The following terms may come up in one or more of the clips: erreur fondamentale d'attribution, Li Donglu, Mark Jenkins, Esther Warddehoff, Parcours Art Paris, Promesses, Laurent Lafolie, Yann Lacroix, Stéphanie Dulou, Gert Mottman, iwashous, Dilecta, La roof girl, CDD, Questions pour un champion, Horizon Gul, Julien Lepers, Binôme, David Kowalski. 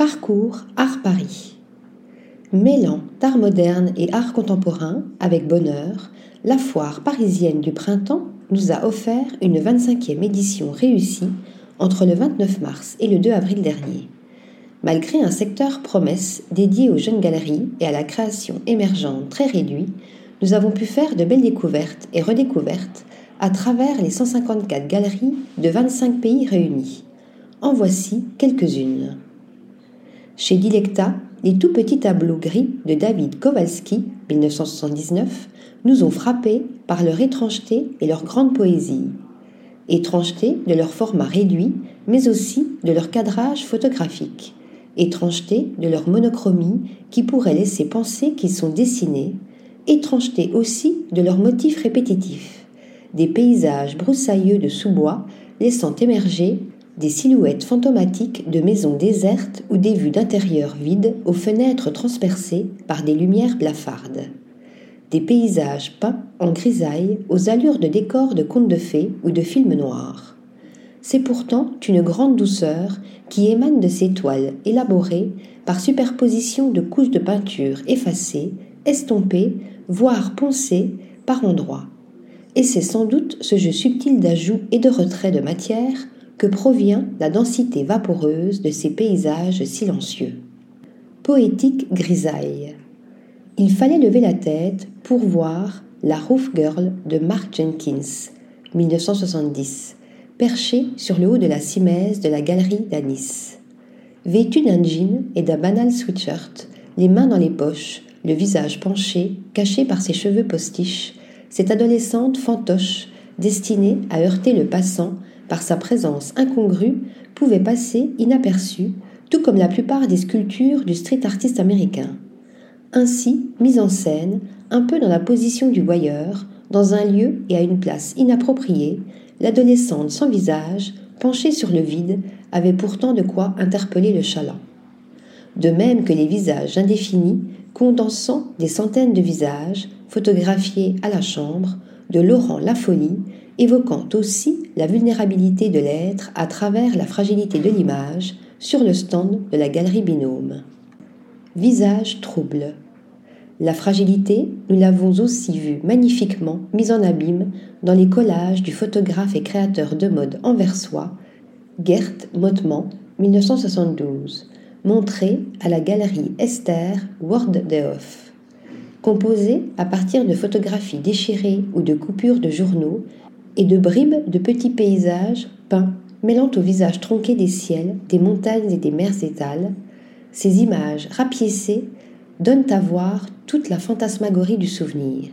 Parcours Art Paris. Mêlant art moderne et art contemporain avec bonheur, la foire parisienne du printemps nous a offert une 25e édition réussie entre le 29 mars et le 2 avril dernier. Malgré un secteur promesse dédié aux jeunes galeries et à la création émergente très réduit, nous avons pu faire de belles découvertes et redécouvertes à travers les 154 galeries de 25 pays réunis. En voici quelques-unes. Chez Dilecta, les tout petits tableaux gris de David Kowalski, 1979, nous ont frappés par leur étrangeté et leur grande poésie. Étrangeté de leur format réduit, mais aussi de leur cadrage photographique. Étrangeté de leur monochromie qui pourrait laisser penser qu'ils sont dessinés. Étrangeté aussi de leurs motifs répétitifs. Des paysages broussailleux de sous-bois laissant émerger des silhouettes fantomatiques de maisons désertes ou des vues d'intérieur vides aux fenêtres transpercées par des lumières blafardes. Des paysages peints en grisaille aux allures de décors de contes de fées ou de films noirs. C'est pourtant une grande douceur qui émane de ces toiles élaborées par superposition de couches de peinture effacées, estompées, voire poncées par endroits. Et c'est sans doute ce jeu subtil d'ajout et de retrait de matière que provient la densité vaporeuse de ces paysages silencieux. Poétique grisaille. Il fallait lever la tête pour voir La roof girl de Mark Jenkins, 1970, perché sur le haut de la simèse de la galerie d'A Nice. Vêtu d'un jean et d'un banal sweatshirt, les mains dans les poches, le visage penché, caché par ses cheveux postiches, cette adolescente fantoche, destinée à heurter le passant par sa présence incongrue, pouvait passer inaperçue, tout comme la plupart des sculptures du street artiste américain. Ainsi, mise en scène, un peu dans la position du voyeur, dans un lieu et à une place inappropriée, l'adolescente sans visage, penchée sur le vide, avait pourtant de quoi interpeller le chaland. De même que les visages indéfinis, condensant des centaines de visages, photographiés à la chambre, de Laurent Lafolie, évoquant aussi la vulnérabilité de l'être à travers la fragilité de l'image sur le stand de la galerie Binôme. Visage trouble. La fragilité, nous l'avons aussi vue magnifiquement mise en abîme dans les collages du photographe et créateur de mode anversois, Gert Mottman, 1972, montré à la galerie Esther Warddehoff. Composée à partir de photographies déchirées ou de coupures de journaux et de bribes de petits paysages peints, mêlant au visage tronqué des ciels, des montagnes et des mers étales, ces images rapiécées donnent à voir toute la fantasmagorie du souvenir.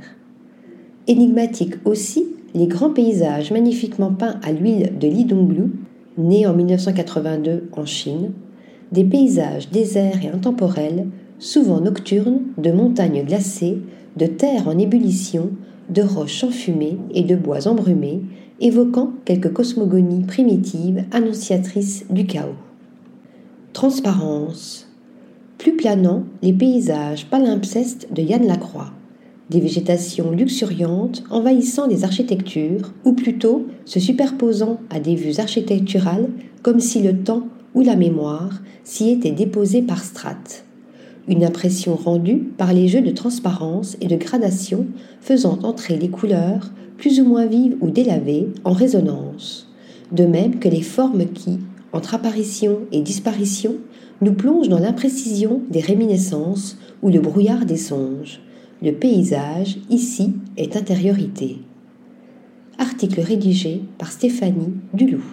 Énigmatiques aussi, les grands paysages magnifiquement peints à l'huile de Li Donglu, né en 1982 en Chine, des paysages déserts et intemporels, souvent nocturnes, de montagnes glacées, de terres en ébullition, de roches enfumées et de bois embrumés, évoquant quelques cosmogonies primitives annonciatrices du chaos. Transparence. Plus planant, les paysages palimpsestes de Yann Lacroix. Des végétations luxuriantes envahissant des architectures, ou plutôt se superposant à des vues architecturales comme si le temps ou la mémoire s'y étaient déposés par strates. Une impression rendue par les jeux de transparence et de gradation faisant entrer les couleurs, plus ou moins vives ou délavées, en résonance. De même que les formes qui, entre apparition et disparition, nous plongent dans l'imprécision des réminiscences ou le brouillard des songes. Le paysage, ici, est intériorité. Article rédigé par Stéphanie Dulou.